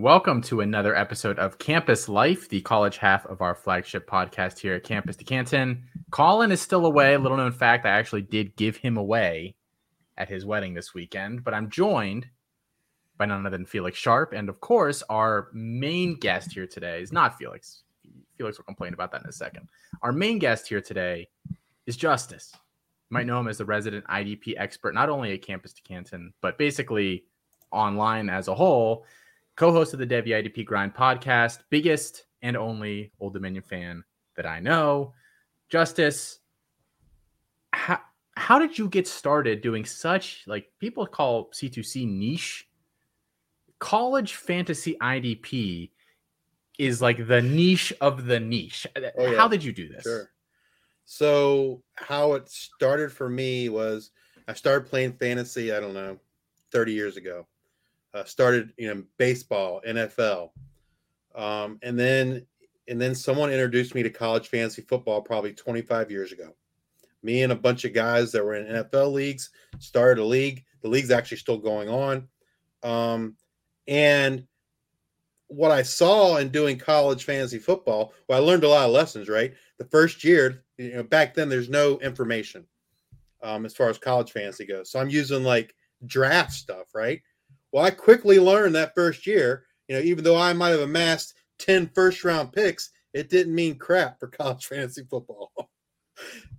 Welcome to another episode of Campus Life, the college half of our flagship podcast here at Campus to Canton. Colin is still away. Little known fact, I actually did give him away at his wedding this weekend, but I'm joined by none other than Felix Sharp. And of course, our main guest here today is not Felix. Felix will complain about that in a second. Our main guest here today is Justice. You might know him as the resident IDP expert, not only at Campus to Canton, but basically online as a whole. Co-host of the Debbie IDP Grind podcast, biggest and only Old Dominion fan that I know. Justice, how did you get started doing such, like people call C2C niche? College fantasy IDP is like the niche of the niche. Oh, yeah. How did you do this? Sure. So how it started for me was I started playing fantasy, 30 years ago. Started, baseball, NFL. And then someone introduced me to college fantasy football probably 25 years ago. Me and a bunch of guys that were in NFL leagues started a league. The league's actually still going on. And what I saw in doing college fantasy football, well, I learned a lot of lessons, right? The first year, back then there's no information as far as college fantasy goes. So I'm using like draft stuff, right? Well, I quickly learned that first year, even though I might have amassed 10 first-round picks, it didn't mean crap for college fantasy football.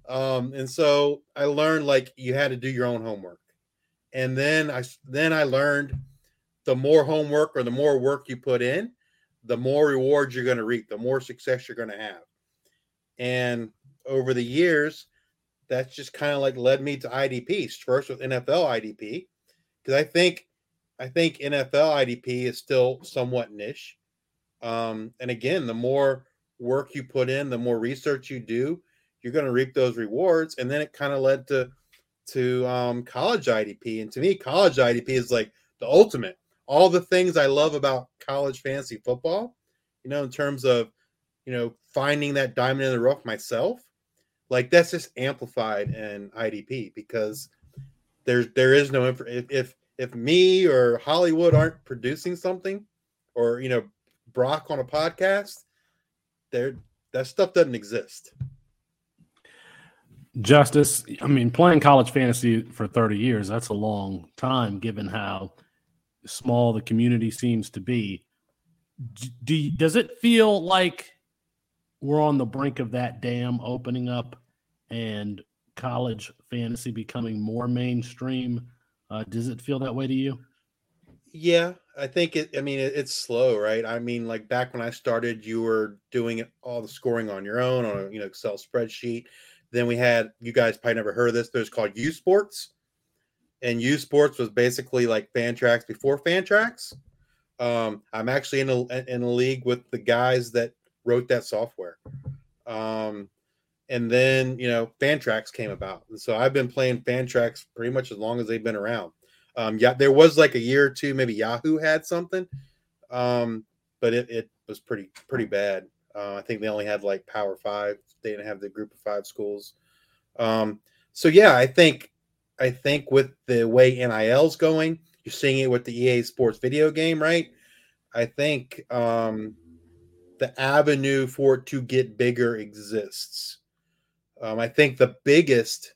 And so I learned, you had to do your own homework. And then I learned the more homework or the more work you put in, the more rewards you're going to reap, the more success you're going to have. And over the years, that's just kind of led me to IDPs, first with NFL IDP, because I think NFL IDP is still somewhat niche. And again, the more work you put in, the more research you do, you're going to reap those rewards. And then it kind of led to college IDP. And to me, college IDP is like the ultimate. All the things I love about college fantasy football, in terms of, finding that diamond in the rough myself, that's just amplified in IDP because there is no info. If me or Hollywood aren't producing something or, Brock on a podcast, that stuff doesn't exist. Justice, playing college fantasy for 30 years, that's a long time given how small the community seems to be. Does it feel like we're on the brink of that dam opening up and college fantasy becoming more mainstream? Does it feel that way to you? Yeah, I think it's slow, right? Back when I started, you were doing all the scoring on your own on a Excel spreadsheet. Then we had, you guys probably never heard of this, there's called U Sports. And U Sports was basically like Fantrax before Fantrax. I'm actually in a league with the guys that wrote that software. And then, Fantrax came about. And so I've been playing Fantrax pretty much as long as they've been around. Yeah, there was a year or two, maybe Yahoo had something. But it was pretty bad. I think they only had Power 5. They didn't have the group of 5 schools. So yeah, I think with the way NIL's going, you're seeing it with the EA Sports video game, right? I think the avenue for it to get bigger exists. I think the biggest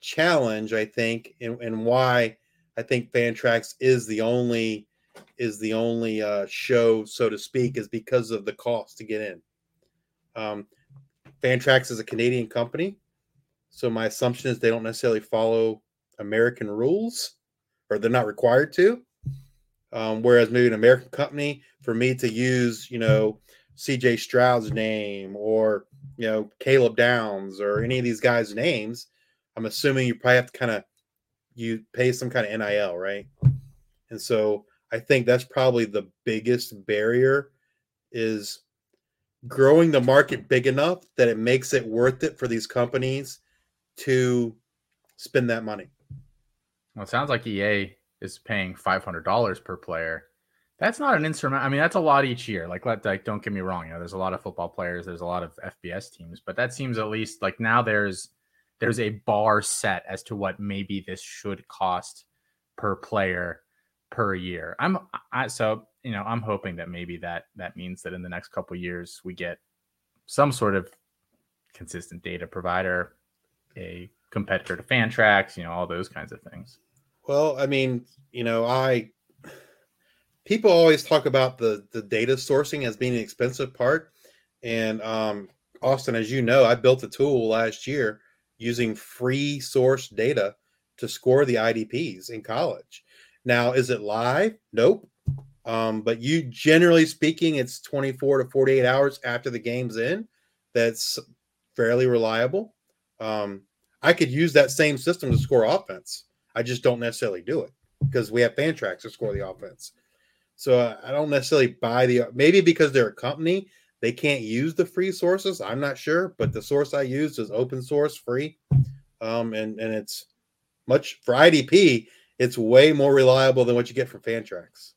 challenge, and why I think Fantrax is the only show, so to speak, is because of the cost to get in. Fantrax is a Canadian company, so my assumption is they don't necessarily follow American rules, or they're not required to. Whereas maybe an American company, for me to use, C.J. Stroud's name or Caleb Downs or any of these guys' names, I'm assuming you probably have to you pay some kind of NIL, right? And so I think that's probably the biggest barrier is growing the market big enough that it makes it worth it for these companies to spend that money. Well, it sounds like EA is paying $500 per player. That's not an instrument. That's a lot each year. Don't get me wrong. There's a lot of football players. There's a lot of FBS teams, but that seems at least now there's a bar set as to what maybe this should cost per player per year. So you know, I'm hoping that maybe that means that in the next couple of years we get some sort of consistent data provider, a competitor to Fantrax, you know, all those kinds of things. Well, I mean, you know, people always talk about the data sourcing as being an expensive part. And Austin, as you know, I built a tool last year using free source data to score the IDPs in college. Now, is it live? Nope. But you, generally speaking, it's 24 to 48 hours after the game's in. That's fairly reliable. I could use that same system to score offense. I just don't necessarily do it because we have Fantrax to score the offense. So I don't necessarily buy maybe because they're a company, they can't use the free sources. I'm not sure, but the source I used is open source free. And it's much for IDP. It's way more reliable than what you get from Fantrax.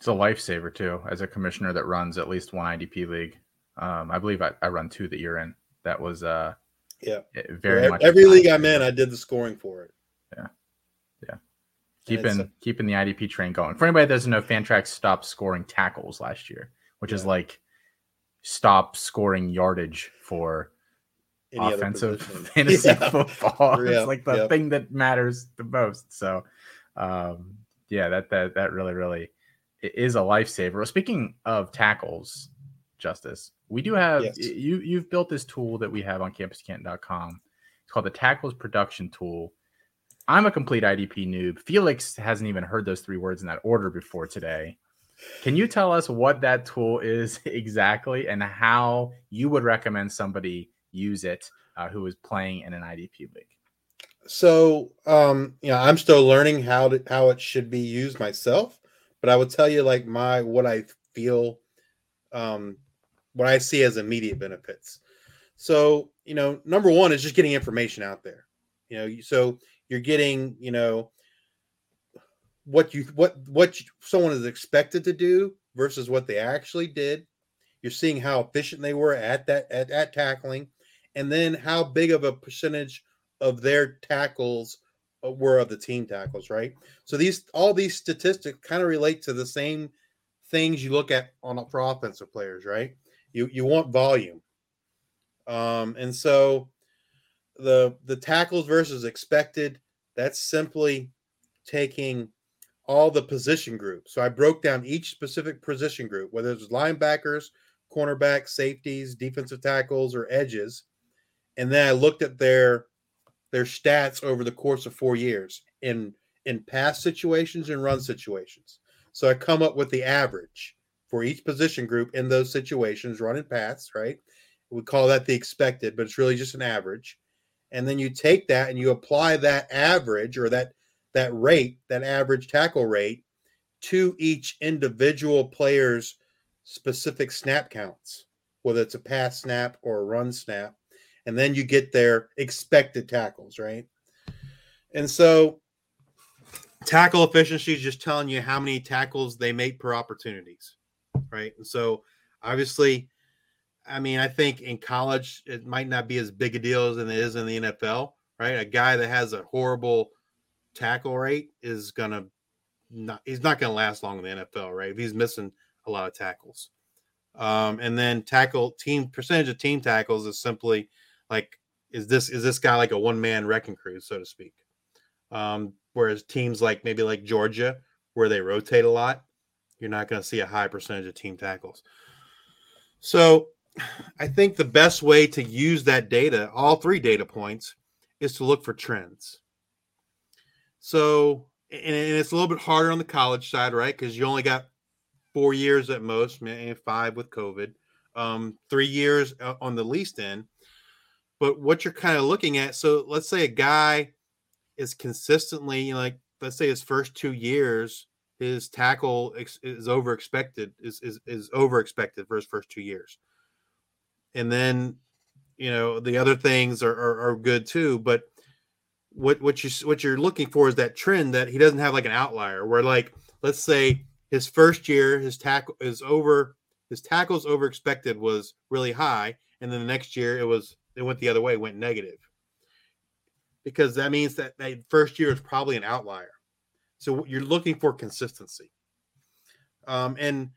It's a lifesaver too, as a commissioner that runs at least one IDP league. I believe I run two that you're in. That was much every league I'm in, I did the scoring for it. Yeah. Yeah. Keeping the IDP train going. For anybody that doesn't know, Fantrax stopped scoring tackles last year, which is like stop scoring yardage for any offensive fantasy football. It's like the thing that matters the most. So that really it is a lifesaver. Speaking of tackles, Justice, we do have you've built this tool that we have on CampusCanton.com. It's called the Tackles Production Tool. I'm a complete IDP noob. Felix hasn't even heard those three words in that order before today. Can you tell us what that tool is exactly and how you would recommend somebody use it who is playing in an IDP league? So, I'm still learning how it should be used myself, but I would tell you like what I feel, what I see as immediate benefits. So, you know, number one is just getting information out there, you know, so you're getting, you know, someone is expected to do versus what they actually did. You're seeing how efficient they were at tackling, and then how big of a percentage of their tackles were of the team tackles, right? So all these statistics kind of relate to the same things you look at for offensive players, right? You want volume, and so the tackles versus expected. That's simply taking all the position groups. So I broke down each specific position group, whether it's linebackers, cornerbacks, safeties, defensive tackles, or edges. And then I looked at their stats over the course of 4 years in pass situations and run situations. So I come up with the average for each position group in those situations, run and pass, right? We call that the expected, but it's really just an average. And then you take that and you apply that average or that rate, that average tackle rate, to each individual player's specific snap counts, whether it's a pass snap or a run snap, and then you get their expected tackles, right? And so tackle efficiency is just telling you how many tackles they make per opportunities, right? And so obviously, I mean, I think in college it might not be as big a deal as it is in the NFL, right? A guy that has a horrible tackle rate he's not going to last long in the NFL, right? If he's missing a lot of tackles. And then percentage of team tackles is simply like, is this guy like a one-man wrecking crew, so to speak? Whereas teams like maybe like Georgia, where they rotate a lot, you're not going to see a high percentage of team tackles. So I think the best way to use that data, all three data points, is to look for trends. So, and it's a little bit harder on the college side, right? Because you only got 4 years at most, maybe 5 with COVID, 3 years on the least end. But what you're kind of looking at, so let's say a guy is consistently, you know, like, let's say his first 2 years, his tackle is over expected for his first 2 years. And then, you know, the other things are good too, but what you're looking for is that trend that he doesn't have like an outlier where, like, let's say his first year his tackles over expected was really high, and then the next year it went the other way, went negative, because that means that first year is probably an outlier. So you're looking for consistency. And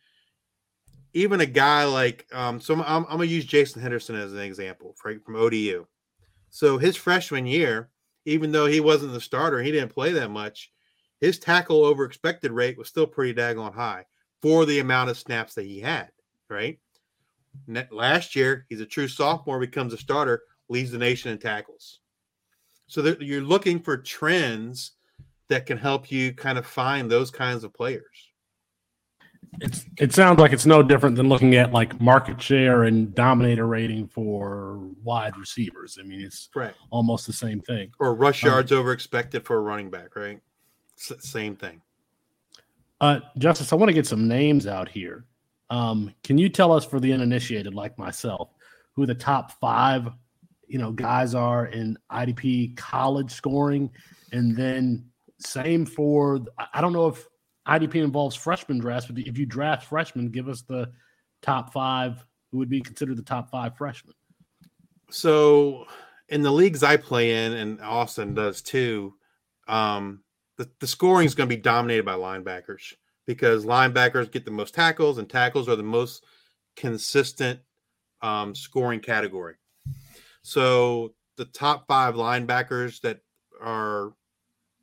even a guy like I'm going to use Jason Henderson as an example from ODU. So his freshman year, even though he wasn't the starter, he didn't play that much, his tackle over expected rate was still pretty daggone high for the amount of snaps that he had, right? Last year, he's a true sophomore, becomes a starter, leads the nation in tackles. So you're looking for trends that can help you kind of find those kinds of players. It sounds like it's no different than looking at like market share and dominator rating for wide receivers. I mean, it's right. Almost the same thing. Or rush yards over expected for a running back, right? Same thing. Justice, I want to get some names out here. Can you tell us for the uninitiated like myself who the top five, guys are in IDP college scoring? And then same for, I don't know if IDP involves freshman drafts, but if you draft freshmen, give us the top five who would be considered the top five freshmen. So in the leagues I play in, and Austin does too, the scoring is going to be dominated by linebackers because linebackers get the most tackles, and tackles are the most consistent scoring category. So the top five linebackers that are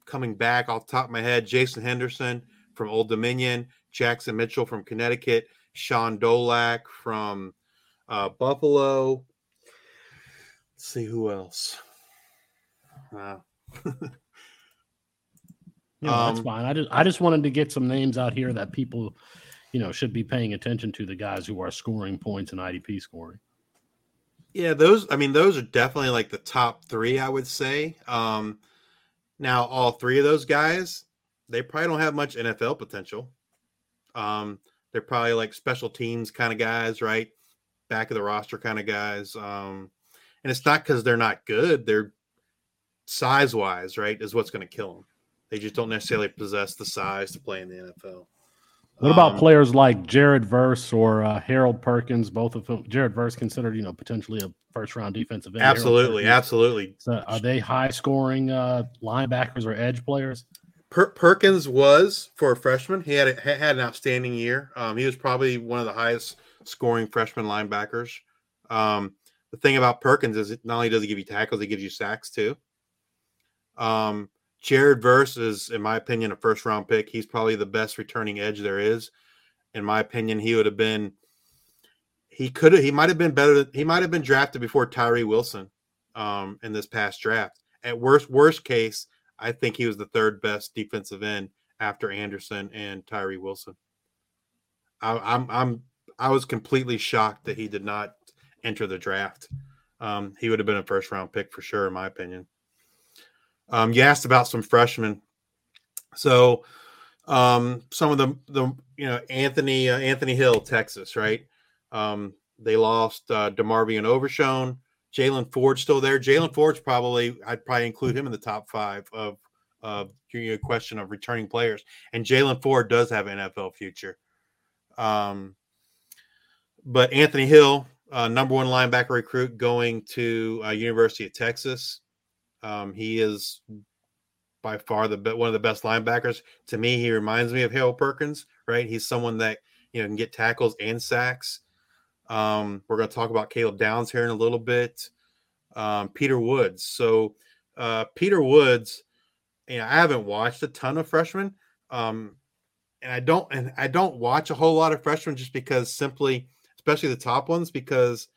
coming back off the top of my head, Jason Henderson from Old Dominion, Jackson Mitchell from Connecticut, Sean Dolak from Buffalo. Let's see who else. That's fine. I just wanted to get some names out here that people, should be paying attention to, the guys who are scoring points in IDP scoring. Yeah, those are definitely like the top three, I would say. Now, all three of those guys, they probably don't have much NFL potential. They're probably like special teams kind of guys, right? Back of the roster kind of guys. And it's not because they're not good. They're size-wise, right, is what's going to kill them. They just don't necessarily possess the size to play in the NFL. What about players like Jared Verse or Harold Perkins? Both of them, Jared Verse considered, potentially a first-round defensive end. Absolutely, absolutely. So are they high-scoring linebackers or edge players? Perkins was, for a freshman. He had an outstanding year. He was probably one of the highest-scoring freshman linebackers. The thing about Perkins is not only does he give you tackles, he gives you sacks too. Jared Verse is, in my opinion, a first-round pick. He's probably the best returning edge there is. In my opinion, he might have been drafted before Tyree Wilson in this past draft. At worst case, I think he was the third best defensive end after Anderson and Tyree Wilson. I was completely shocked that he did not enter the draft. He would have been a first-round pick for sure, in my opinion. You asked about some freshmen. So some of the Anthony Hill, Texas, right? They lost DeMarvion Overshown. Jaylon Ford still there. Jaylon Ford's I'd probably include him in the top five of your question of returning players. And Jaylon Ford does have an NFL future. But Anthony Hill, number one linebacker recruit going to University of Texas. He is by far one of the best linebackers. To me, he reminds me of Harold Perkins, right? He's someone that can get tackles and sacks. We're going to talk about Caleb Downs here in a little bit. Peter Woods. So Peter Woods, I haven't watched a ton of freshmen, and I don't watch a whole lot of freshmen just because especially the top ones, because.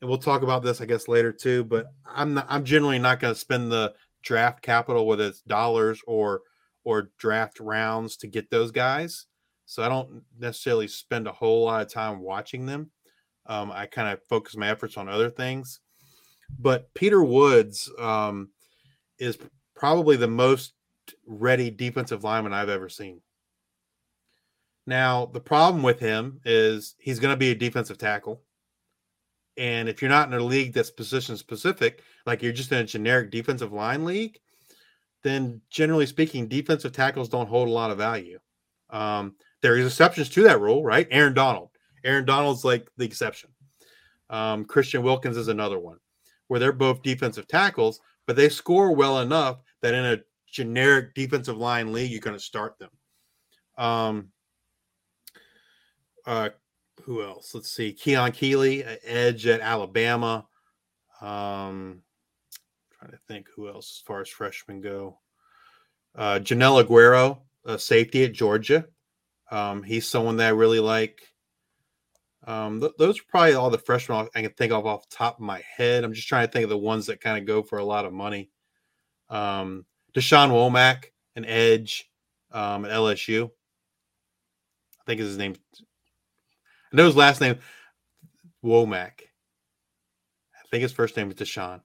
And we'll talk about this, I guess, later too, but I'm generally not going to spend the draft capital, whether it's dollars or draft rounds, to get those guys. So I don't necessarily spend a whole lot of time watching them. I kind of focus my efforts on other things. But Peter Woods is probably the most ready defensive lineman I've ever seen. Now, the problem with him is he's going to be a defensive tackle. And if you're not in a league that's position specific, like you're just in a generic defensive line league, then generally speaking, defensive tackles don't hold a lot of value. There is exceptions to that rule, right? Aaron Donald's like the exception. Christian Wilkins is another one, where they're both defensive tackles, but they score well enough that in a generic defensive line league, you're going to start them. who else? Let's see. Keon Keeley, edge at Alabama. Trying to think who else as far as freshmen go. Janelle Aguero, safety at Georgia. He's someone that I really like. Those are probably all the freshmen I can think of off the top of my head. I'm just trying to think of the ones that kind of go for a lot of money. Dashawn Womack, an edge at LSU. I think is his name. I know his last name, Womack. I think his first name is Deshaun.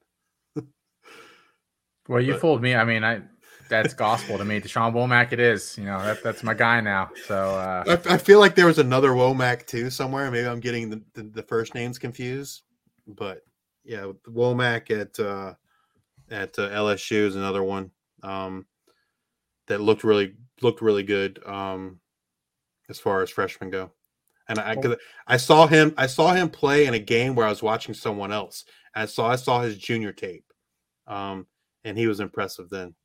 Well, you fooled me. I mean, that's gospel to me. Dashawn Womack it is. You know, that's my guy now. So I feel like there was another Womack too somewhere. Maybe I'm getting the first names confused. But, yeah, Womack at LSU is another one that looked really good as far as freshmen go. And I saw him play in a game where I was watching someone else. And I saw his junior tape, and he was impressive then.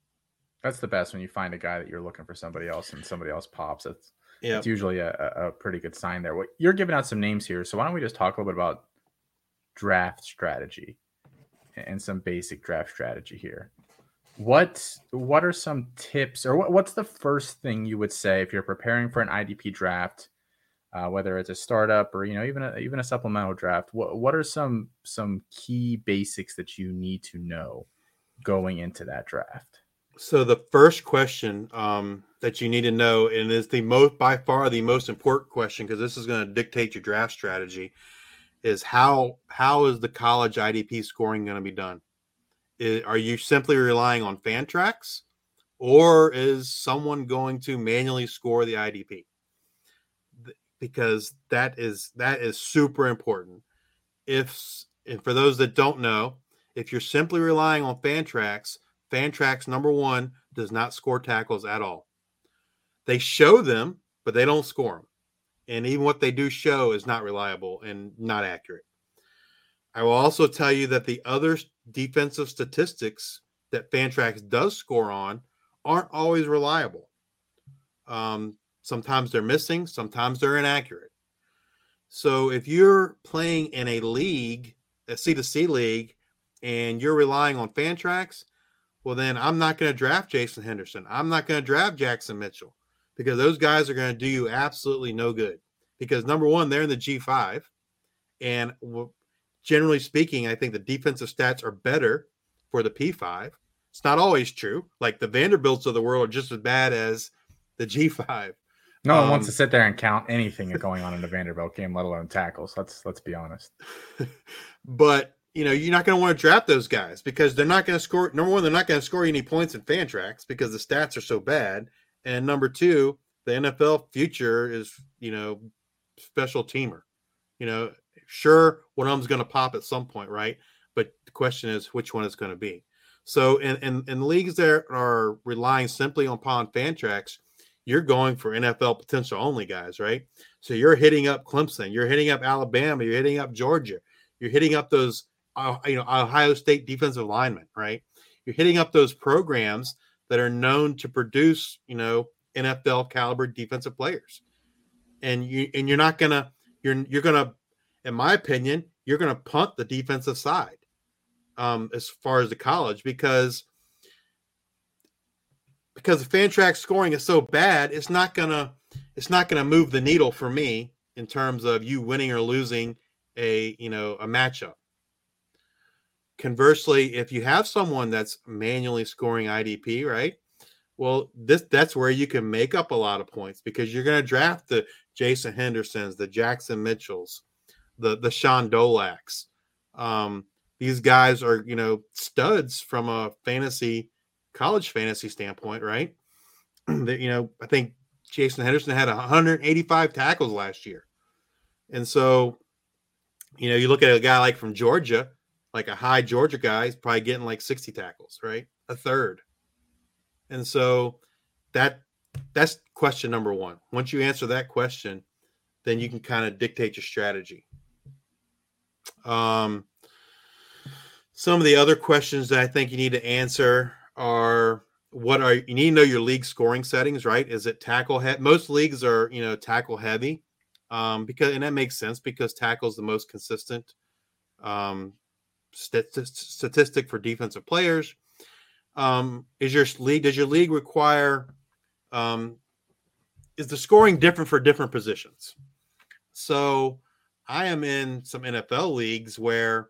That's the best when you find a guy that you're looking for somebody else and somebody else pops. It's usually a pretty good sign there. Well, you're giving out some names here, so why don't we just talk a little bit about draft strategy and some basic draft strategy here. What are some tips, or what's the first thing you would say if you're preparing for an IDP draft, whether it's a startup or, you know, even a supplemental draft? What are some key basics that you need to know going into that draft? So the first question that you need to know, and is by far the most important question, because this is going to dictate your draft strategy, is how is the college IDP scoring going to be done? Are you simply relying on Fantrax, or is someone going to manually score the IDP? Because that is super important. And for those that don't know, if you're simply relying on Fantrax, Fantrax, number one, does not score tackles at all. They show them, but they don't score them. And even what they do show is not reliable and not accurate. I will also tell you that the other defensive statistics that Fantrax does score on aren't always reliable. Sometimes they're missing. Sometimes they're inaccurate. So if you're playing in a league, a C2C league, and you're relying on Fantrax, well, then I'm not going to draft Jason Henderson. I'm not going to draft Jackson Mitchell, because those guys are going to do you absolutely no good. Because, number one, they're in the G5. And generally speaking, I think the defensive stats are better for the P5. It's not always true. Like the Vanderbilts of the world are just as bad as the G5. No one wants to sit there and count anything going on in the Vanderbilt game, let alone tackles. Let's be honest. But, you know, you're not going to want to draft those guys because they're not going to score. Number one, they're not going to score any points in Fantrax because the stats are so bad. And number two, the NFL future is, you know, special teamer. You know, sure, one of them's going to pop at some point, right? But the question is which one it's going to be. So in leagues that are relying simply upon Fantrax, you're going for NFL potential only guys, right? So you're hitting up Clemson. You're hitting up Alabama. You're hitting up Georgia. You're hitting up those Ohio State defensive linemen, right? You're hitting up those programs that are known to produce, you know, NFL caliber defensive players. And you're going to, in my opinion, you're going to punt the defensive side as far as the college, because the Fantrax scoring is so bad, it's not going to move the needle for me in terms of you winning or losing a matchup. Conversely, if you have someone that's manually scoring IDP, right? Well, that's where you can make up a lot of points because you're going to draft the Jason Hendersons, the Jackson Mitchells, the Sean Dolaks. These guys are, you know, studs from a college fantasy standpoint, right? You know, I think Jason Henderson had 185 tackles last year. And so, you know, you look at a guy like from Georgia, like a high Georgia guy, he's probably getting like 60 tackles, right? A third. And so that's question number one. Once you answer that question, then you can kind of dictate your strategy. Some of the other questions that I think you need to answer are, you need to know your league scoring settings, right? Most leagues are, you know, tackle heavy. because, and that makes sense because tackle's the most consistent statistic for defensive players. Does your league require, is the scoring different for different positions? So I am in some NFL leagues where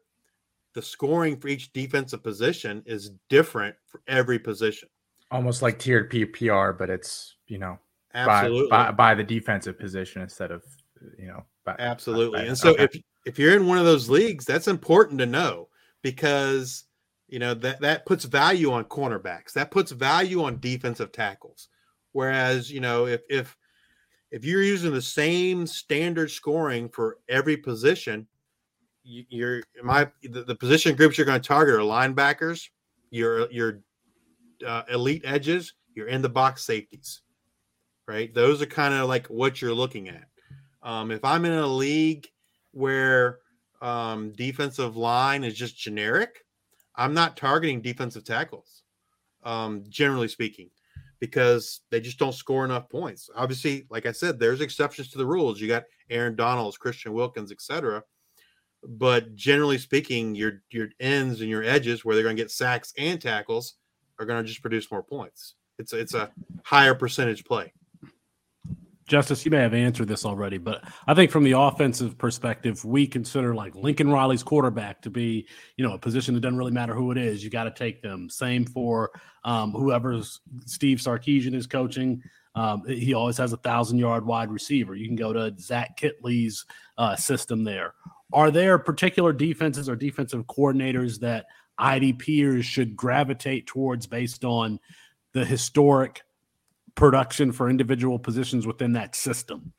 the scoring for each defensive position is different for every position. Almost like tiered PPR, but it's, absolutely by the defensive position instead of, absolutely. If you're in one of those leagues, that's important to know because, that puts value on cornerbacks. That puts value on defensive tackles. Whereas, if you're using the same standard scoring for every position, the position groups you're going to target are linebackers, your elite edges, your in the box safeties, right? Those are kind of like what you're looking at. If I'm in a league where defensive line is just generic, I'm not targeting defensive tackles, generally speaking, because they just don't score enough points. Obviously, like I said, there's exceptions to the rules. You got Aaron Donalds, Christian Wilkins, etc. But generally speaking, your ends and your edges, where they're going to get sacks and tackles, are going to just produce more points. It's a higher percentage play. Justice, you may have answered this already, but I think from the offensive perspective, we consider like Lincoln Riley's quarterback to be, a position that doesn't really matter who it is. You got to take them. Same for whoever Steve Sarkisian is coaching. He always has 1,000-yard wide receiver. You can go to Zach Kitley's system there. Are there particular defenses or defensive coordinators that IDPers should gravitate towards based on the historic production for individual positions within that system?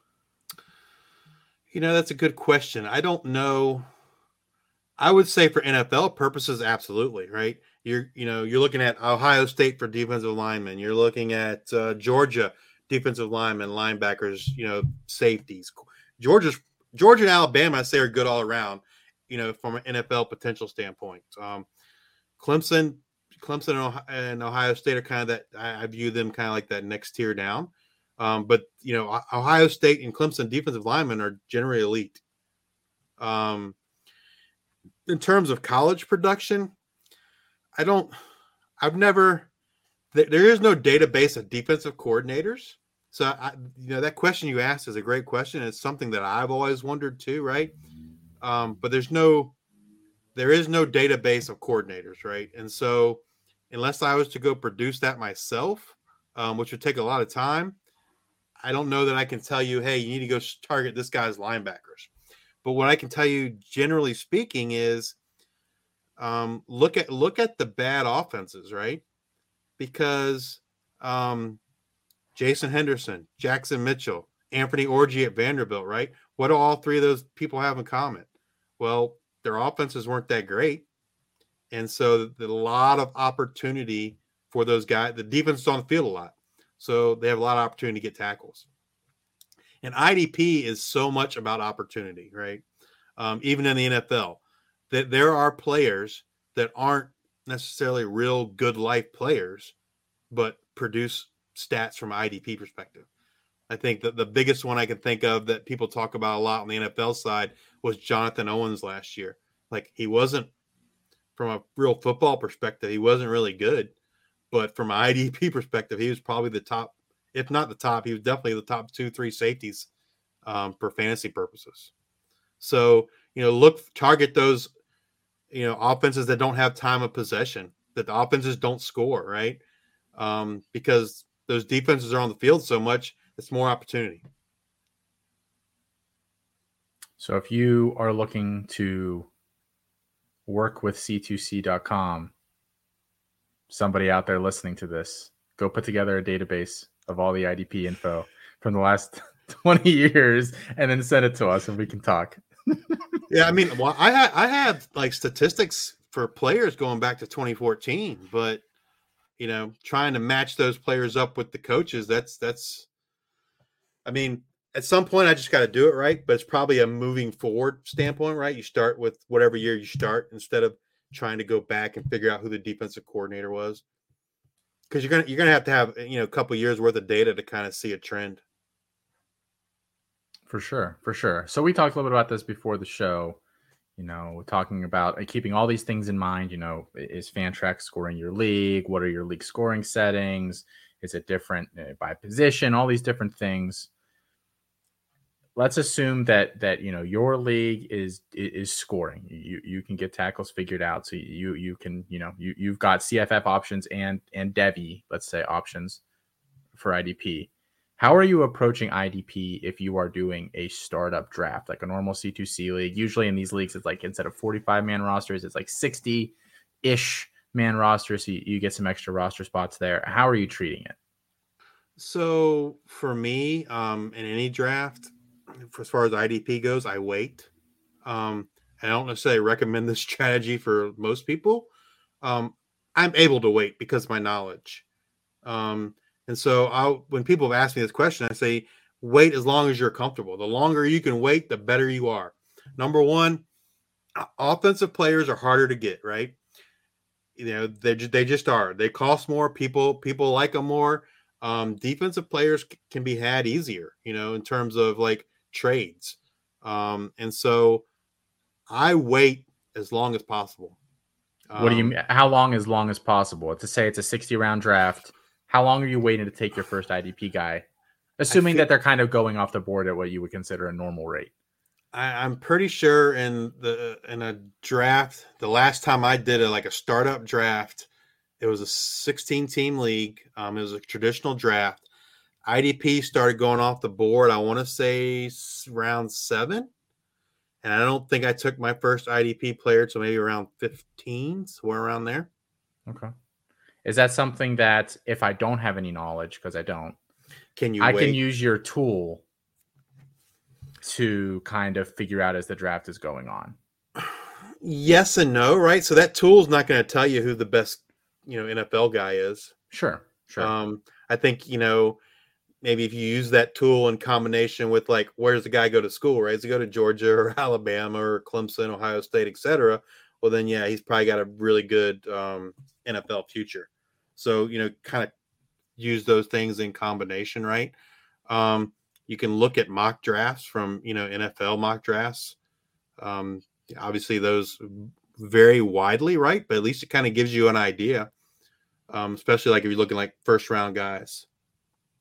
That's a good question. I don't know. I would say for NFL purposes, absolutely, right? You're looking at Ohio State for defensive linemen. You're looking at Georgia defensive linemen, linebackers, safeties. Georgia and Alabama, I say, are good all around, from an NFL potential standpoint. Clemson and Ohio State are kind of that. I view them kind of like that next tier down. But, Ohio State and Clemson defensive linemen are generally elite. In terms of college production, there is no database of defensive coordinators. So, that question you asked is a great question. It's something that I've always wondered too, right? But there is no database of coordinators, right? And so unless I was to go produce that myself, which would take a lot of time, I don't know that I can tell you, hey, you need to go target this guy's linebackers. But what I can tell you, generally speaking, is look at the bad offenses, right? Because Jason Henderson, Jackson Mitchell, Anthony Orgy at Vanderbilt, right? What do all three of those people have in common? Well, their offenses weren't that great. And so a lot of opportunity for those guys. The defense is on the field a lot. So they have a lot of opportunity to get tackles. And IDP is so much about opportunity, right? Even in the NFL, that there are players that aren't necessarily real good life players, but produce stats from an IDP perspective. I think that the biggest one I can think of that people talk about a lot on the NFL side was Jonathan Owens last year. Like, he wasn't, from a real football perspective, he wasn't really good, but from an IDP perspective, he was probably the top, if not the top, he was definitely the top 2-3 safeties for fantasy purposes. So, target those, offenses that don't have time of possession, that the offenses don't score, right? Because those defenses are on the field so much, it's more opportunity. So if you are looking to work with C2C.com, somebody out there listening to this, go put together a database of all the IDP info from the last 20 years and then send it to us and we can talk. Yeah, I have like statistics for players going back to 2014, but trying to match those players up with the coaches, at some point I just got to do it, right? But it's probably a moving forward standpoint, right? You start with whatever year you start instead of trying to go back and figure out who the defensive coordinator was, because you're gonna have to have a couple years worth of data to kind of see a trend. For sure, for sure. So we talked a little bit about this before the show, talking about keeping all these things in mind. Is Fantrax scoring your league? What are your league scoring settings? Is it different by position? All these different things. Let's assume that your league is scoring. You can get tackles figured out. So you can, you've got CFF options and Debbie, let's say, options for IDP. How are you approaching IDP if you are doing a startup draft, like a normal C2C league? Usually in these leagues, it's like instead of 45-man rosters, it's like 60-ish man rosters. So you get some extra roster spots there. How are you treating it? So for me, in any draft, as far as IDP goes, I wait. I don't necessarily recommend this strategy for most people. I'm able to wait because of my knowledge. And so when people have asked me this question, I say, wait as long as you're comfortable. The longer you can wait, the better you are. Number one, offensive players are harder to get, right? They just are. They cost more. People like them more. Defensive players can be had easier, in terms of like trades. And so I wait as long as possible. What do you mean? How long as possible? To say it's a 60-round draft, how long are you waiting to take your first IDP guy, assuming that they're kind of going off the board at what you would consider a normal rate? I'm pretty sure in a draft, the last time I did a startup draft, it was a 16-team league. It was a traditional draft. IDP started going off the board, I want to say round 7. And I don't think I took my first IDP player till maybe around 15, somewhere around there. Okay. Is that something that if I don't have any knowledge, because I don't, can use your tool to kind of figure out as the draft is going on? Yes and no, right? So that tool's not going to tell you who the best, NFL guy is. Sure. I think, maybe if you use that tool in combination with where does the guy go to school, right? Does he go to Georgia or Alabama or Clemson, Ohio State, et cetera? Well, then, yeah, he's probably got a really good NFL future. So, kind of use those things in combination, right? You can look at mock drafts from, NFL mock drafts. Obviously, those vary widely, right? But at least it kind of gives you an idea, especially if you're looking first round guys.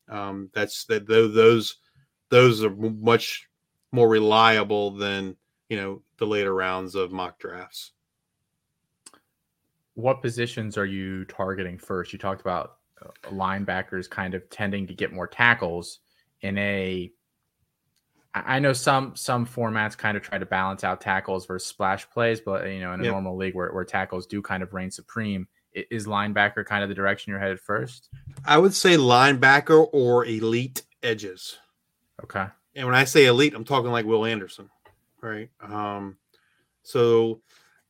Those are much more reliable than, the later rounds of mock drafts. What positions are you targeting first? You talked about linebackers kind of tending to get more tackles in I know some formats kind of try to balance out tackles versus splash plays, but in a normal league where tackles do kind of reign supreme, is linebacker kind of the direction you're headed first? I would say linebacker or elite edges. Okay. And when I say elite, I'm talking like Will Anderson, right? So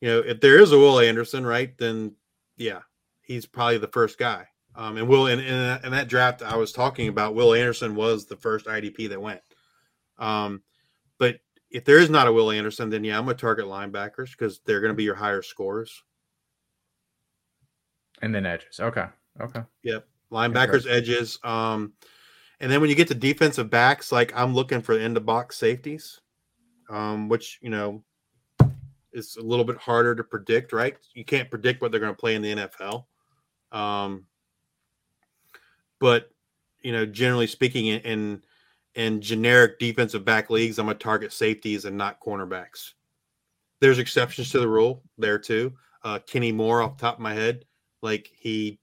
if there is a Will Anderson, right, then yeah, he's probably the first guy. And Will, in that draft I was talking about, Will Anderson was the first IDP that went. But if there is not a Will Anderson, then yeah, I'm going to target linebackers because they're going to be your higher scorers. And then edges. Okay. Yep. Linebackers, edges. And then when you get to defensive backs, I'm looking for in the box safeties, which, is a little bit harder to predict, right? You can't predict what they're going to play in the NFL. But, generally speaking, in generic defensive back leagues, I'm going to target safeties and not cornerbacks. There's exceptions to the rule there too. Kenny Moore, off the top of my head, he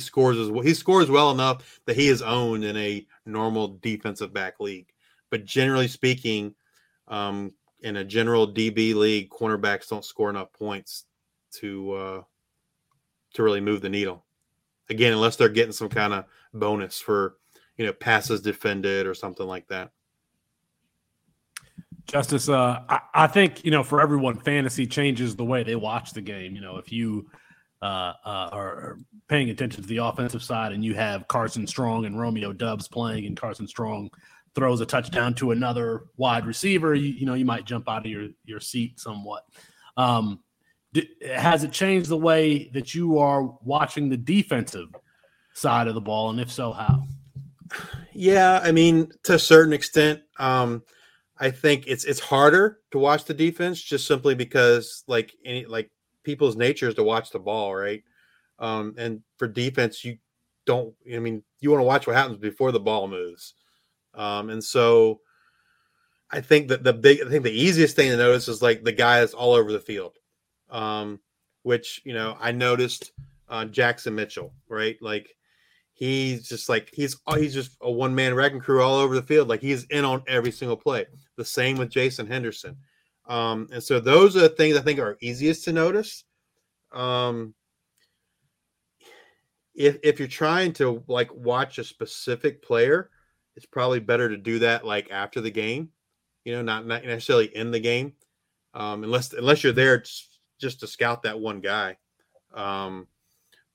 scores as well. He scores well enough that he is owned in a normal defensive back league. But generally speaking, in a general DB league, cornerbacks don't score enough points to really move the needle. Again, unless they're getting some kind of bonus for passes defended or something like that. Justice, I think, for everyone, fantasy changes the way they watch the game. If you are paying attention to the offensive side and you have Carson Strong and Romeo Doubs playing and Carson Strong throws a touchdown to another wide receiver, you might jump out of your seat somewhat. Has it changed the way that you are watching the defensive side of the ball? And if so, how? Yeah, I mean, to a certain extent, I think it's harder to watch the defense just simply because like people's nature is to watch the ball, right? And for defense, you want to watch what happens before the ball moves. And so I think that the easiest thing to notice is like the guy that's all over the field, which, you know, I noticed Jackson Mitchell, right? Like, he's just a one-man wrecking crew all over the field. Like, he's in on every single play. The same with Jason Henderson. And so those are the things I think are easiest to notice. If you're trying to, like, watch a specific player, it's probably better to do that, like, after the game, you know, not necessarily in the game, unless you're there just to scout that one guy.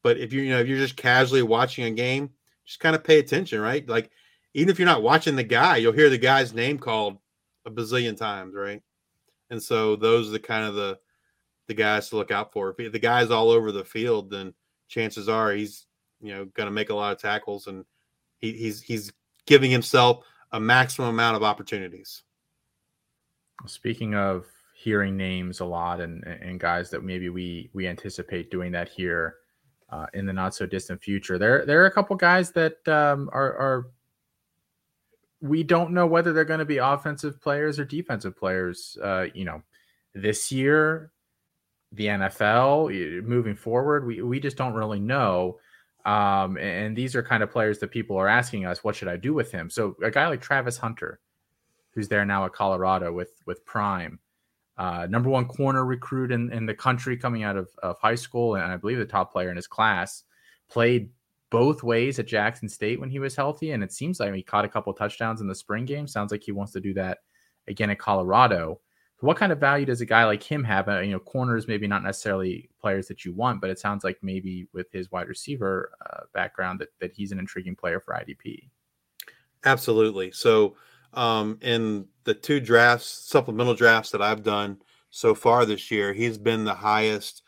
But if you're just casually watching a game, just kind of pay attention, right? Like, even if you're not watching the guy, you'll hear the guy's name called a bazillion times, right? And so those are the kind of the guys to look out for. If the guy's all over the field, then chances are he's, you know, going to make a lot of tackles, and he's giving himself a maximum amount of opportunities. Speaking of hearing names a lot and guys that maybe we anticipate doing that here, in the not so distant future, there are a couple guys that are we don't know whether they're going to be offensive players or defensive players. You know, this year, the NFL moving forward, we just don't really know. And these are kind of players that people are asking us, what should I do with him? So a guy like Travis Hunter, who's there now at Colorado with Prime. Number one corner recruit in the country coming out of high school, and I believe the top player in his class, played both ways at Jackson State when he was healthy, and it seems like he caught a couple touchdowns in the spring game. Sounds like he wants to do that again at Colorado. What kind of value does a guy like him have? You know, corners maybe not necessarily players that you want, but it sounds like maybe with his wide receiver background that he's an intriguing player for IDP. Absolutely. So in the two drafts, supplemental drafts that I've done so far this year, he's been the highest.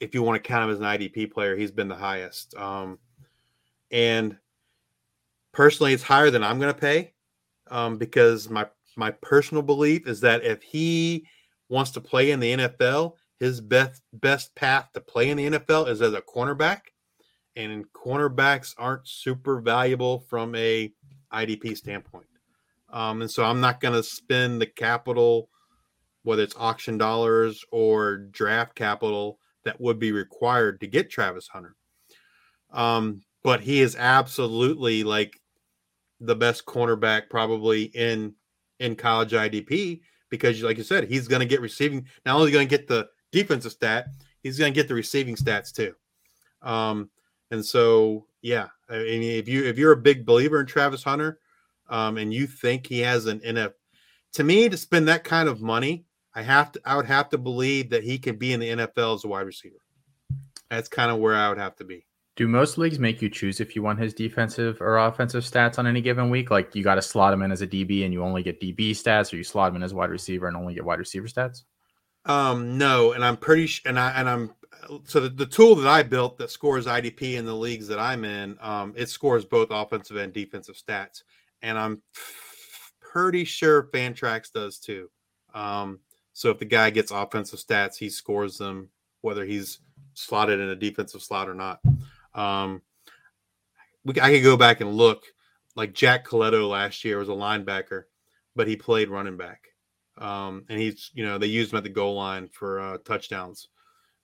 If you want to count him as an IDP player, he's been the highest. And personally, it's higher than I'm going to pay because my personal belief is that if he wants to play in the NFL, his best path to play in the NFL is as a cornerback, and cornerbacks aren't super valuable from a IDP standpoint. And so I'm not going to spend the capital, whether it's auction dollars or draft capital, that would be required to get Travis Hunter. But he is absolutely like the best cornerback probably in college IDP because, like you said, he's going to get receiving. Not only going to get the defensive stat, he's going to get the receiving stats too. And so, yeah, I mean, if you're a big believer in Travis Hunter, and you think he has an NFL, to me, to spend that kind of money, I would have to believe that he can be in the NFL as a wide receiver. That's kind of where I would have to be. Do most leagues make you choose if you want his defensive or offensive stats on any given week? Like, you got to slot him in as a DB and you only get DB stats, or you slot him in as wide receiver and only get wide receiver stats? No, and I'm pretty the tool that I built that scores IDP in the leagues that I'm in, it scores both offensive and defensive stats. And I'm pretty sure Fantrax does too. So if the guy gets offensive stats, he scores them, whether he's slotted in a defensive slot or not. I could go back and look. Like Jack Coletto last year was a linebacker, but he played running back. And he's, you know, they used him at the goal line for touchdowns.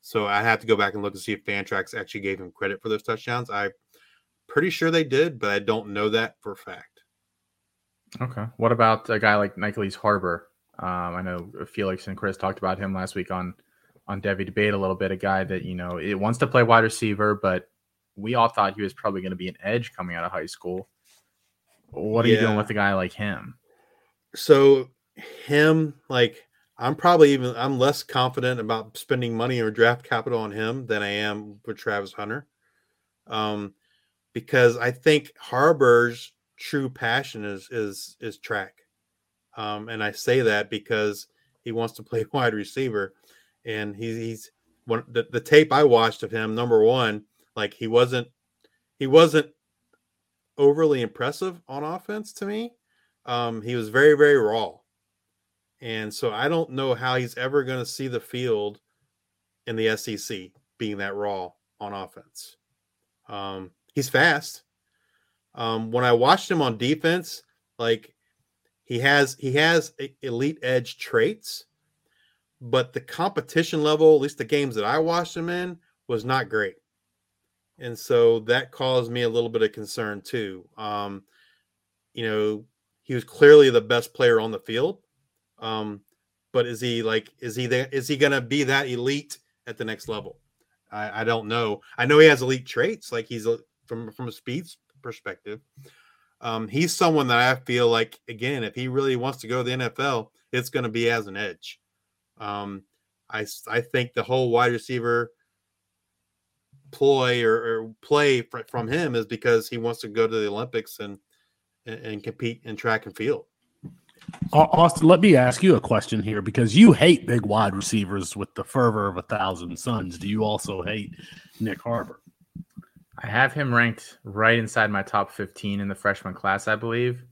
So I have to go back and look and see if Fantrax actually gave him credit for those touchdowns. I'm pretty sure they did, but I don't know that for a fact. Okay. What about a guy like Nikolese Harbor? I know Felix and Chris talked about him last week on Debbie Debate a little bit, a guy that, you know, it wants to play wide receiver, but we all thought he was probably going to be an edge coming out of high school. What are you doing with a guy like him? So him, like, I'm less confident about spending money or draft capital on him than I am with Travis Hunter. Because I think Harbor's true passion is track, and I say that because he wants to play wide receiver, and he's one. The tape I watched of him, number one, like he wasn't overly impressive on offense to me. He was very, very raw. And so I don't know how he's ever going to see the field in the SEC being that raw on offense. He's fast. When I watched him on defense, like he has elite edge traits, but the competition level, at least the games that I watched him in, was not great. And so that caused me a little bit of concern too. He was clearly the best player on the field. But is he going to be that elite at the next level? I don't know. I know he has elite traits. Like he's from a speed perspective. He's someone that I feel like, again, if he really wants to go to the NFL, it's going to be as an edge. I think the whole wide receiver ploy or play from him is because he wants to go to the Olympics and compete in track and field. Austin, let me ask you a question here, because you hate big wide receivers with the fervor of 1,000 suns. Do you also hate Nick Harbor? I have him ranked right inside my top 15 in the freshman class, I believe.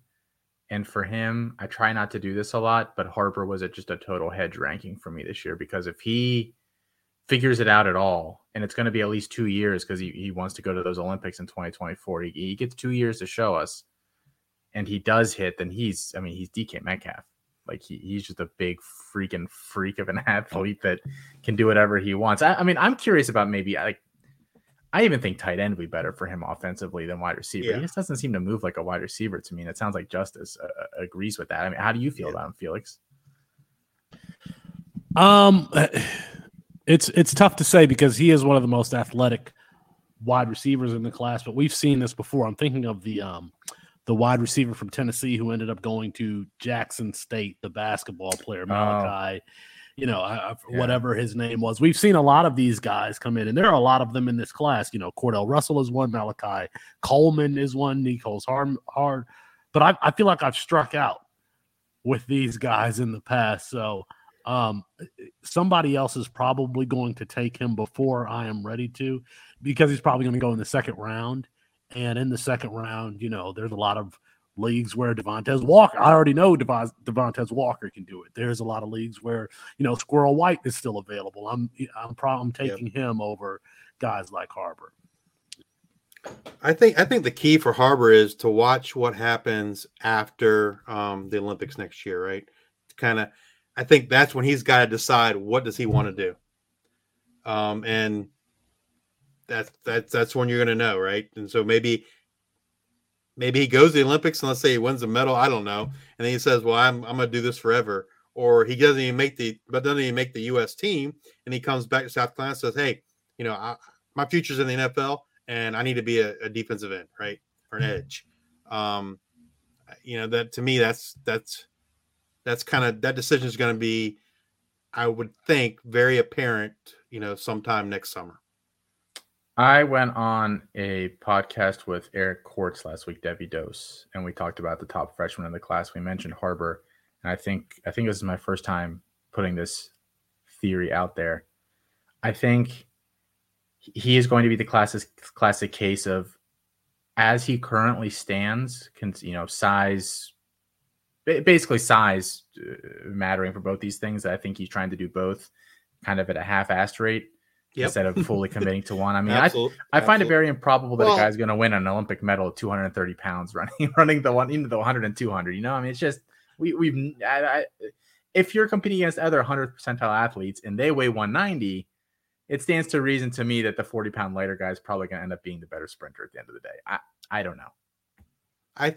And for him, I try not to do this a lot, but Harbor was at just a total hedge ranking for me this year, because if he figures it out at all, and it's going to be at least 2 years, because he wants to go to those Olympics in 2024, he gets 2 years to show us. And he does hit, then he's DK Metcalf. Like he's just a big freaking freak of an athlete that can do whatever he wants. I'm curious about maybe I even think tight end would be better for him offensively than wide receiver. Yeah. He just doesn't seem to move like a wide receiver to me. And it sounds like Justice agrees with that. How do you feel about him, Felix? It's tough to say, because he is one of the most athletic wide receivers in the class, but we've seen this before. I'm thinking of the wide receiver from Tennessee who ended up going to Jackson State, the basketball player, Malachi, whatever his name was. We've seen a lot of these guys come in, and there are a lot of them in this class. Cordell Russell is one, Malachi Coleman is one, Nicole's hard. But I feel like I've struck out with these guys in the past. So somebody else is probably going to take him before I am ready to, because he's probably going to go in the second round. And in the second round, there's a lot of leagues where Devontae Walker can do it. There's a lot of leagues where, Squirrel White is still available. I'm taking him over guys like Harbor. I think the key for Harbor is to watch what happens after the Olympics next year, right? I think that's when he's got to decide what does he want to do. And that's when you're going to know, right? And so maybe he goes to the Olympics, and let's say he wins a medal, I don't know, and then he says, well, I'm going to do this forever, or he doesn't even make the U.S. team, and he comes back to South Carolina and says, hey, my future's in the NFL, and I need to be a defensive end, right, or an edge. That to me, that's kind of, that decision is going to be, I would think, very apparent, sometime next summer. I went on a podcast with Eric Quartz last week, Debbie Dose, and we talked about the top freshmen in the class. We mentioned Harbor, and I think this is my first time putting this theory out there. I think he is going to be the classic case of, as he currently stands, size mattering for both these things. I think he's trying to do both kind of at a half-assed rate. Yep. Instead of fully committing to one. I find it very improbable that a guy's going to win an Olympic medal at 230 pounds running the one into the 100 and 200. It's just if you're competing against other 100th percentile athletes and they weigh 190, it stands to reason to me that the 40-pound lighter guy is probably going to end up being the better sprinter at the end of the day. I don't know. I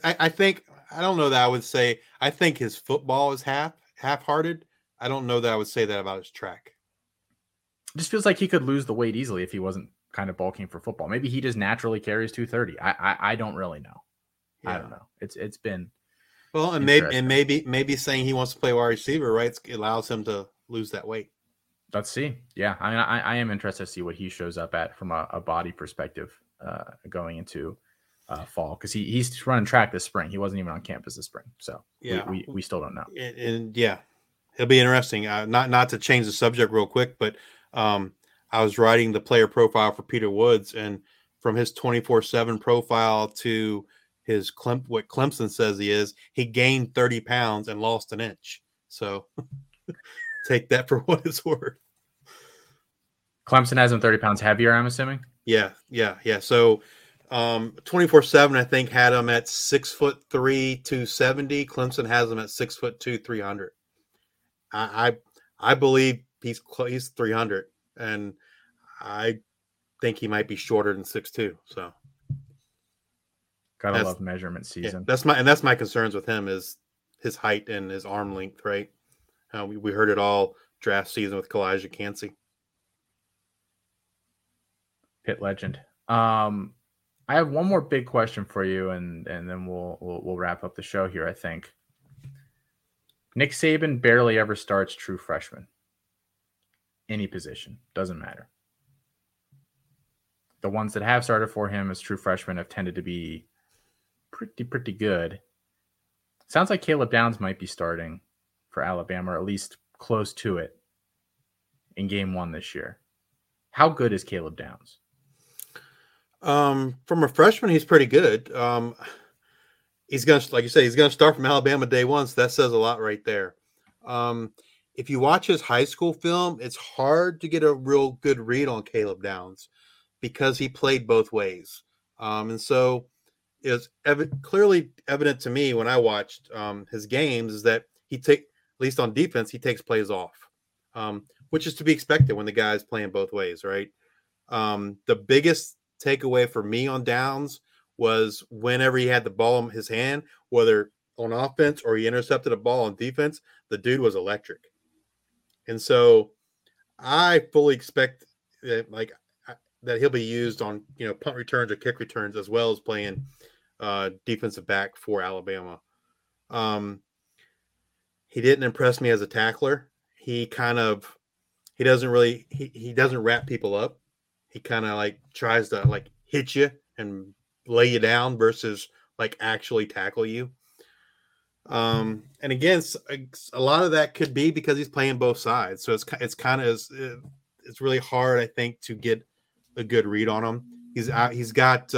think his football is half-hearted. I don't know that I would say that about his track. Just feels like he could lose the weight easily if he wasn't kind of bulking for football. Maybe he just naturally carries 230. I don't really know. Yeah. I don't know. It's been well, and maybe saying he wants to play wide receiver, right? It allows him to lose that weight. Let's see. Yeah, I am interested to see what he shows up at from a body perspective going into fall, because he's running track this spring. He wasn't even on campus this spring, so yeah, we still don't know. And yeah, it'll be interesting. Not to change the subject real quick, but. I was writing the player profile for Peter Woods, and from his 24/7 profile to his what Clemson says he is. He gained 30 pounds and lost an inch. So take that for what it's worth. Clemson has him 30 pounds heavier, I'm assuming. Yeah. So 24/7, I think, had him at 6'3", 270. Clemson has him at 6'2", 300. I believe he's 300, and I think he might be shorter than 6'2". So gotta love measurement season. Yeah, that's my concerns with him is his height and his arm length. Right, we heard it all draft season with Kalijah Cansey. Pitt legend. I have one more big question for you, and then we'll wrap up the show here, I think. Nick Saban barely ever starts true freshmen. Any position, doesn't matter. The ones that have started for him as true freshmen have tended to be pretty good. Sounds like Caleb Downs might be starting for Alabama, or at least close to it, in game one this year. How good is Caleb Downs? From a freshman, he's pretty good. He's going to, like you say, he's going to start from Alabama day one. So that says a lot right there. If you watch his high school film, it's hard to get a real good read on Caleb Downs because he played both ways. And so it's clearly evident to me when I watched his games is that at least on defense, he takes plays off, which is to be expected when the guy's playing both ways, right? The biggest takeaway for me on Downs was whenever he had the ball in his hand, whether on offense or he intercepted a ball on defense, the dude was electric. And so I fully expect that, that he'll be used on, punt returns or kick returns, as well as playing defensive back for Alabama. He didn't impress me as a tackler. He doesn't wrap people up. He kind of tries to hit you and lay you down versus actually tackle you. And again, a lot of that could be because he's playing both sides. So it's really hard, I think, to get a good read on him. He's got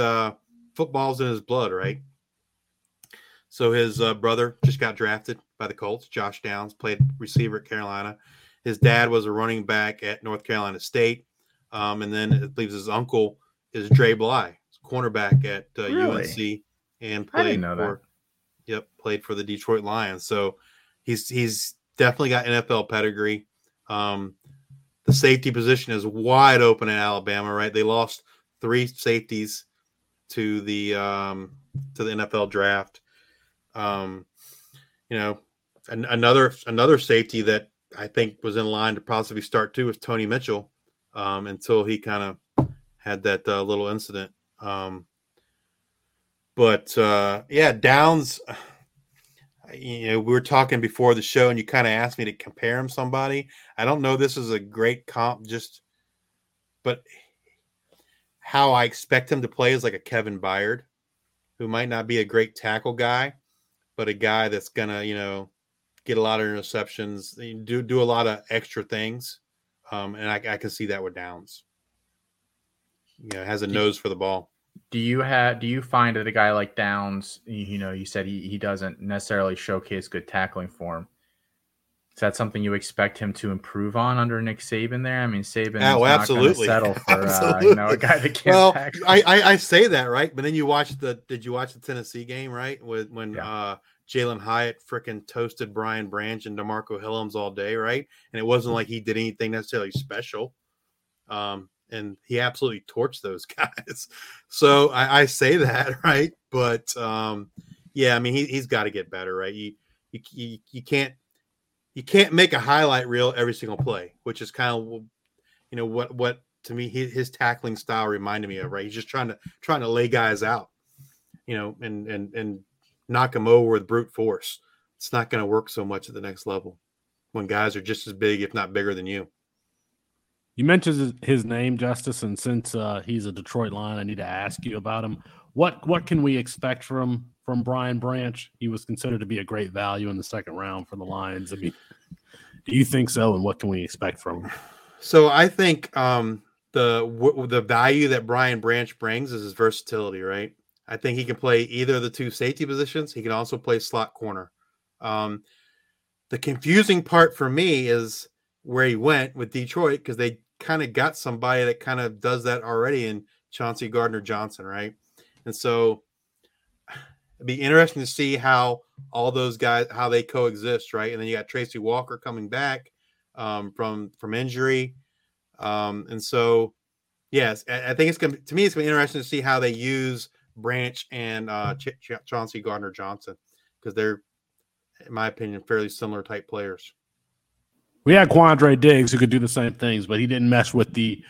footballs in his blood, right? So his brother just got drafted by the Colts. Josh Downs played receiver at Carolina. His dad was a running back at North Carolina State. And then it leaves his uncle is Dre Bly, cornerback at UNC, and played for the Detroit Lions. So he's definitely got NFL pedigree. The safety position is wide open in Alabama, right? They lost 3 safeties to the NFL draft. Another safety that I think was in line to possibly start too was Tony Mitchell. Until he kind of had that little incident. Downs, we were talking before the show and you kind of asked me to compare him to somebody. I don't know this is a great comp, but how I expect him to play is like a Kevin Byard, who might not be a great tackle guy, but a guy that's going to, get a lot of interceptions, do a lot of extra things. And I can see that with Downs. Has a nose for the ball. Do you find that a guy like Downs, you said he doesn't necessarily showcase good tackling form. Is that something you expect him to improve on under Nick Saban there? I mean, Saban not going to settle for a guy that can't tackle. I say that, right? But then you did you watch the Tennessee game, right? Jalen Hyatt freaking toasted Brian Branch and DeMarco Hillums all day, right? And it wasn't like he did anything necessarily special. And he absolutely torched those guys. So I say that, right? But, he's got to get better, right? You can't make a highlight reel every single play, which is kind of, what to me his tackling style reminded me of, right? He's just trying to lay guys out, and knock them over with brute force. It's not going to work so much at the next level when guys are just as big, if not bigger than you. You mentioned his name, Justice, and since he's a Detroit Lion, I need to ask you about him. What can we expect from Brian Branch? He was considered to be a great value in the second round for the Lions. I mean, do you think so, and what can we expect from him? So I think the value that Brian Branch brings is his versatility, right? I think he can play either of the two safety positions. He can also play slot corner. The confusing part for me is where he went with Detroit, because they kind of got somebody that kind of does that already in Chauncey Gardner-Johnson, right? And so it'd be interesting to see how all those guys, how they coexist, right? And then you got Tracy Walker coming back from injury. And so, yes, I think it's going to me, it's going to be interesting to see how they use Branch and Chauncey Gardner-Johnson, because they're, in my opinion, fairly similar type players. We had Quandre Diggs who could do the same things, but he didn't mesh with the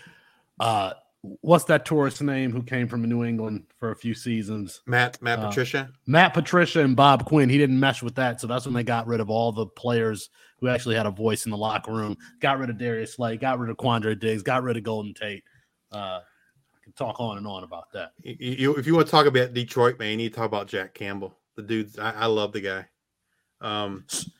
what's that tourist name who came from New England for a few seasons? Matt Patricia. Matt Patricia and Bob Quinn. He didn't mesh with that, so that's when they got rid of all the players who actually had a voice in the locker room. Got rid of Darius Slay, got rid of Quandre Diggs, got rid of Golden Tate. I can talk on and on about that. If you want to talk about Detroit, man, you need to talk about Jack Campbell. The dude, I love the guy.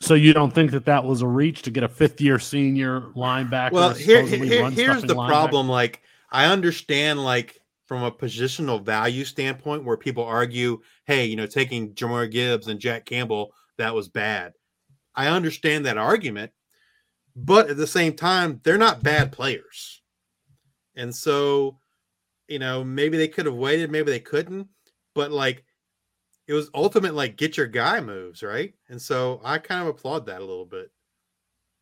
So you don't think that was a reach to get a fifth-year senior linebacker? Well, here's the problem. Like, I understand, like, from a positional value standpoint, where people argue, hey, you know, taking Jamar Gibbs and Jack Campbell, that was bad. I understand that argument, but at the same time, they're not bad players. And so, you know, maybe they could have waited, maybe they couldn't, but, like, it was ultimate, like, get your guy moves, right? And so I kind of applaud that a little bit.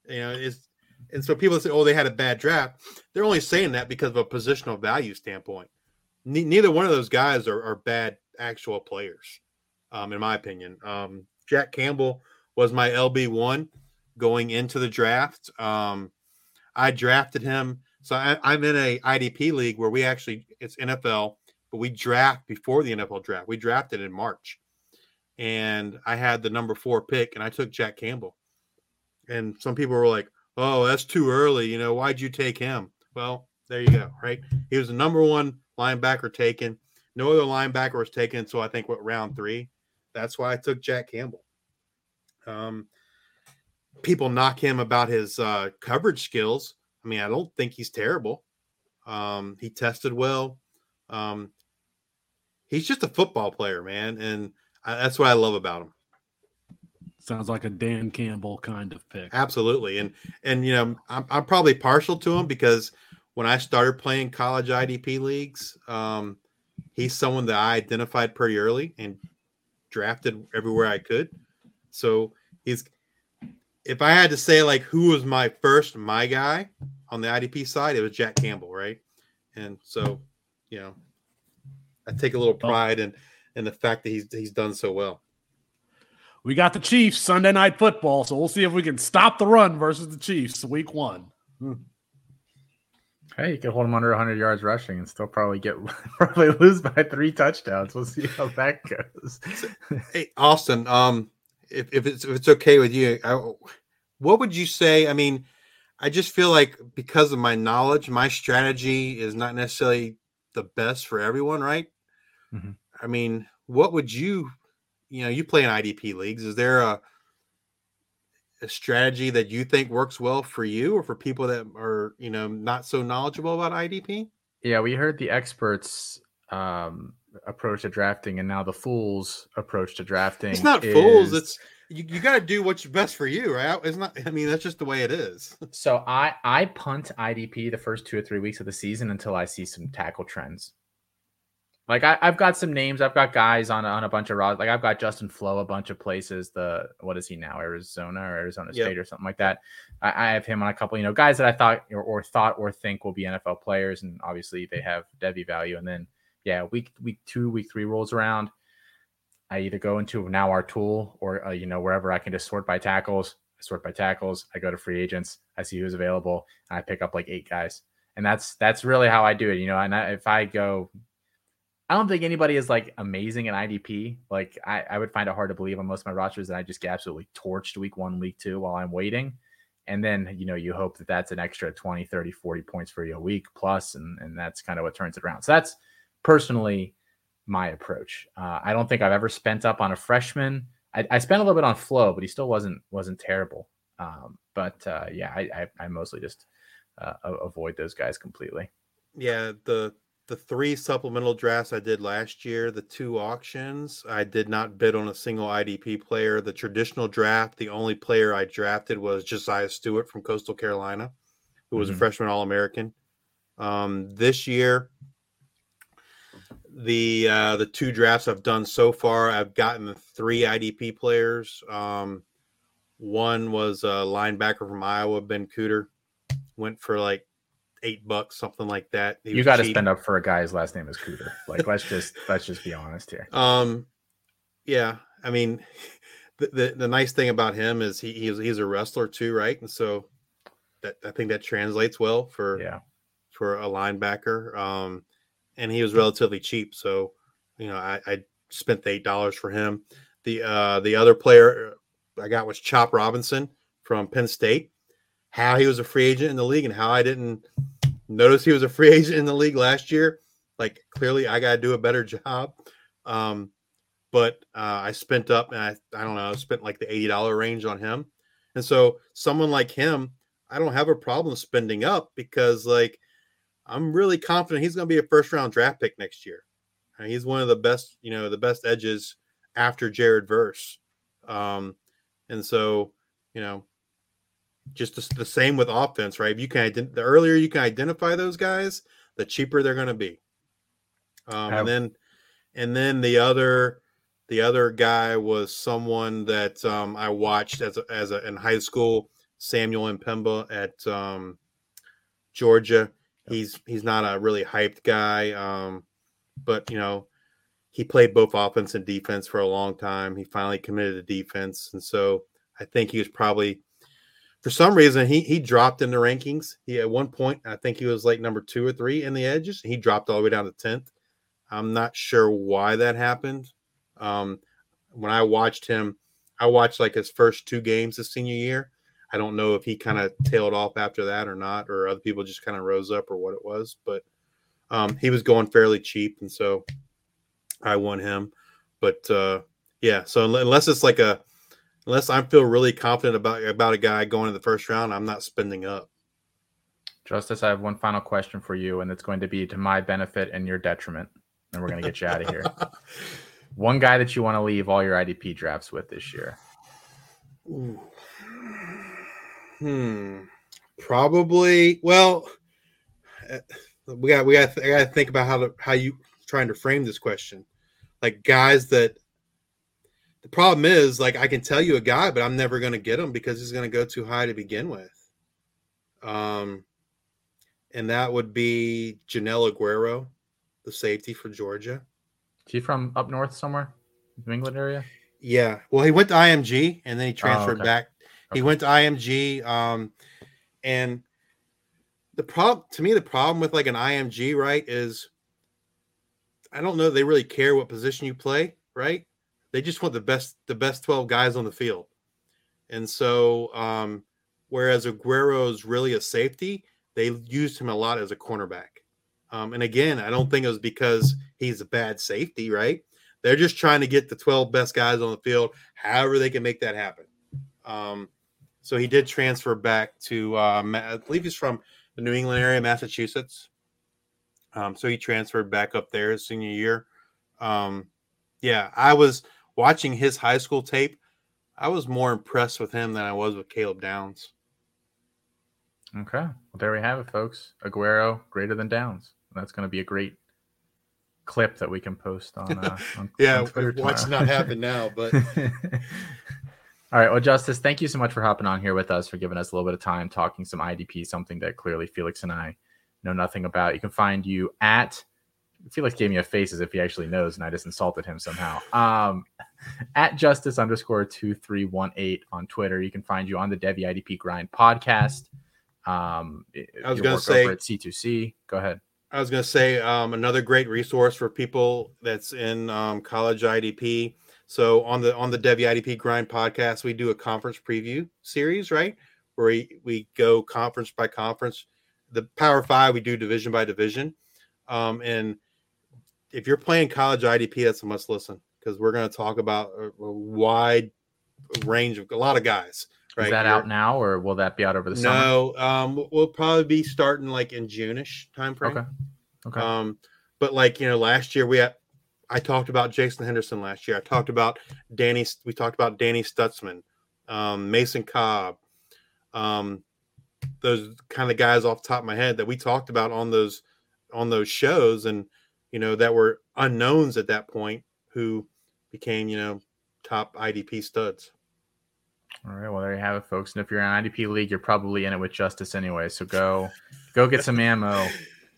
You know, and so people say, oh, they had a bad draft. They're only saying that because of a positional value standpoint. Neither one of those guys are bad actual players, in my opinion. Jack Campbell was my LB1 going into the draft. I drafted him. So I'm in a IDP league where we actually – it's NFL – but we draft before the NFL draft. We drafted in March, and I had the number 4 pick, and I took Jack Campbell. And some people were like, oh, that's too early. You know, why'd you take him? Well, there you go, right? He was the number 1 linebacker taken. No other linebacker was taken until I think round 3. That's why I took Jack Campbell. People knock him about his coverage skills. I mean, I don't think he's terrible. He tested well. He's just a football player, man, and that's what I love about him. Sounds like a Dan Campbell kind of pick. Absolutely, and you know, I'm probably partial to him because when I started playing college IDP leagues, he's someone that I identified pretty early and drafted everywhere I could. So if I had to say, like, who was my guy on the IDP side, it was Jack Campbell, right? And so, you know, I take a little pride in the fact that he's done so well. We got the Chiefs Sunday Night Football, so we'll see if we can stop the run versus the Chiefs week 1. Hey, you can hold them under 100 yards rushing and still probably lose by 3 touchdowns. We'll see how that goes. Hey, Austin, if it's okay with you, what would you say? I mean, I just feel like because of my knowledge, my strategy is not necessarily the best for everyone, right? Mm-hmm. I mean, what would you play in IDP leagues. Is there a strategy that you think works well for you or for people that are, you know, not so knowledgeable about IDP? Yeah, we heard the experts approach to drafting, and now the fools approach to drafting. It's not fools. It's you got to do what's best for you, right? It's not, I mean, that's just the way it is. So I punt IDP the first 2 or 3 weeks of the season until I see some tackle trends. Like I've got some names. I've got guys on a bunch of rods. Like I've got Justin Flo a bunch of places. What is he now? Arizona State or something like that. I have him on a couple, you know, guys that I thought or think will be NFL players. And obviously they have Devy value. And then, yeah, week 2, week 3 rolls around. I either go into now our tool or, you know, wherever I can just sort by tackles. I sort by tackles. I go to free agents. I see who's available. And I pick up like 8 guys. And that's really how I do it. You know, and I don't think anybody is like amazing in IDP. Like I would find it hard to believe on most of my rosters that I just get absolutely torched week 1, week 2 while I'm waiting. And then, you know, you hope that that's an extra 20, 30, 40 points for you a week plus. And that's kind of what turns it around. So that's personally my approach. I don't think I've ever spent up on a freshman. I spent a little bit on Flo, but he still wasn't terrible. I mostly just avoid those guys completely. Yeah, the the three supplemental drafts I did last year, the two auctions, I did not bid on a single IDP player. The traditional draft, the only player I drafted was Josiah Stewart from Coastal Carolina, who was a freshman All-American. This year, the two drafts I've done so far, I've gotten the three IDP players. One was a linebacker from Iowa, Ben Cooter, went for like $8, something like that. You got to spend up for a guy whose last name is Cooter. Like, let's just be honest here. Yeah, I mean, the nice thing about him is he's a wrestler too, right? And so that, I think that translates well for a linebacker. And he was relatively cheap, so you know I spent the $8 for him. The other player I got was Chop Robinson from Penn State. How he was a free agent in the league and how I didn't notice he was a free agent in the league last year. Like, clearly I got to do a better job. But I spent up and I don't know, I spent like the $80 range on him. And so someone like him, I don't have a problem spending up because like I'm really confident he's going to be a first round draft pick next year. I mean, he's one of the best, you know, the best edges after Jared Verse. And so, you know, just the same with offense, right? If you can, the earlier you can identify those guys, the cheaper they're going to be. And then the other guy was someone that I watched as a in high school, Samuel Impemba at Georgia. He's not a really hyped guy, but you know, he played both offense and defense for a long time. He finally committed to defense, and so I think he was probably. For some reason, he dropped in the rankings. He at one point, I think he was like number 2 or 3 in the edges. He dropped all the way down to 10th. I'm not sure why that happened. When I watched him, I watched like his first 2 games his senior year. I don't know if he kind of tailed off after that or not, or other people just kind of rose up or what it was. But he was going fairly cheap, and so I won him. But, yeah, so unless it's like a – unless I feel really confident about a guy going in the first round, I'm not spending up. Justice, I have one final question for you, and it's going to be to my benefit and your detriment, and we're going to get you out of here. One guy that you want to leave all your IDP drafts with this year. Ooh. Probably. Well, I got to think about how you trying to frame this question, like guys that. The problem is, like, I can tell you a guy, but I'm never going to get him because he's going to go too high to begin with. And that would be Janelle Aguero, the safety for Georgia. Is he from up north somewhere, New England area? Yeah. Well, he went to IMG, and then he transferred back. Okay. He went to IMG, and the problem with, like, an IMG, right, is I don't know they really care what position you play, right? They just want the best 12 guys on the field. And so whereas Aguero's really a safety, they used him a lot as a cornerback. And again, I don't think it was because he's a bad safety, right? They're just trying to get the 12 best guys on the field, however they can make that happen. So he did transfer back to, I believe he's from the New England area, Massachusetts. So he transferred back up there his senior year. Yeah, I was – watching his high school tape, I was more impressed with him than I was with Caleb Downs. Okay. Well, there we have it, folks. Aguero greater than Downs. That's going to be a great clip that we can post on yeah, Twitter tomorrow. Watch not happen now, but... All right. Well, Justice, thank you so much for hopping on here with us, for giving us a little bit of time, talking some IDP, something that clearly Felix and I know nothing about. You can find you at... Felix gave me a face as if he actually knows, and I just insulted him somehow. At justice_2318 on Twitter. You can find you on the Debbie IDP Grind podcast. I was going to say at C2C. Go ahead. I was going to say another great resource for people that's in college IDP. So on the Debbie IDP Grind podcast, we do a conference preview series, right? Where we go conference by conference. The Power 5, we do division by division. And if you're playing college IDP, that's a must listen because we're going to talk about a wide range of a lot of guys. Right? Is that out now, or will that be out over the summer? No, we'll probably be starting like in June-ish timeframe. Okay. But like, you know, last year we had, I talked about Jason Henderson last year. I talked about Danny. We talked about Danny Stutzman, Mason Cobb, those kind of guys off the top of my head that we talked about on those shows, and you know that were unknowns at that point who became, you know, top IDP studs. All right, well there you have it, folks. And if you're in an IDP league, you're probably in it with Justice anyway. So go get some ammo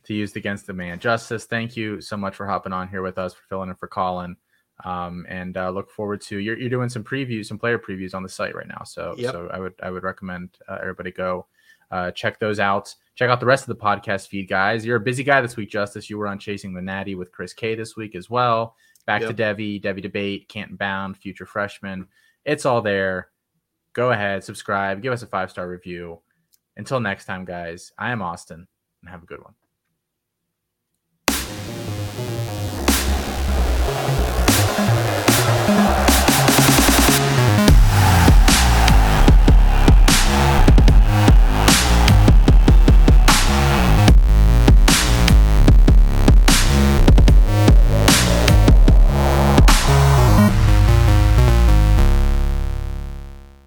to use against the man. Justice, thank you so much for hopping on here with us, for filling in for Colin, and look forward to you're doing some previews, some player previews on the site right now. So yep. So I would recommend everybody go check those out. Check out the rest of the podcast feed, guys. You're a busy guy this week, Justice. You were on Chasing the Natty with Chris K this week as well. Back to Debbie Debate, Canton Bound, Future Freshman. It's all there. Go ahead, subscribe, give us a 5-star review. Until next time, guys, I am Austin, and have a good one.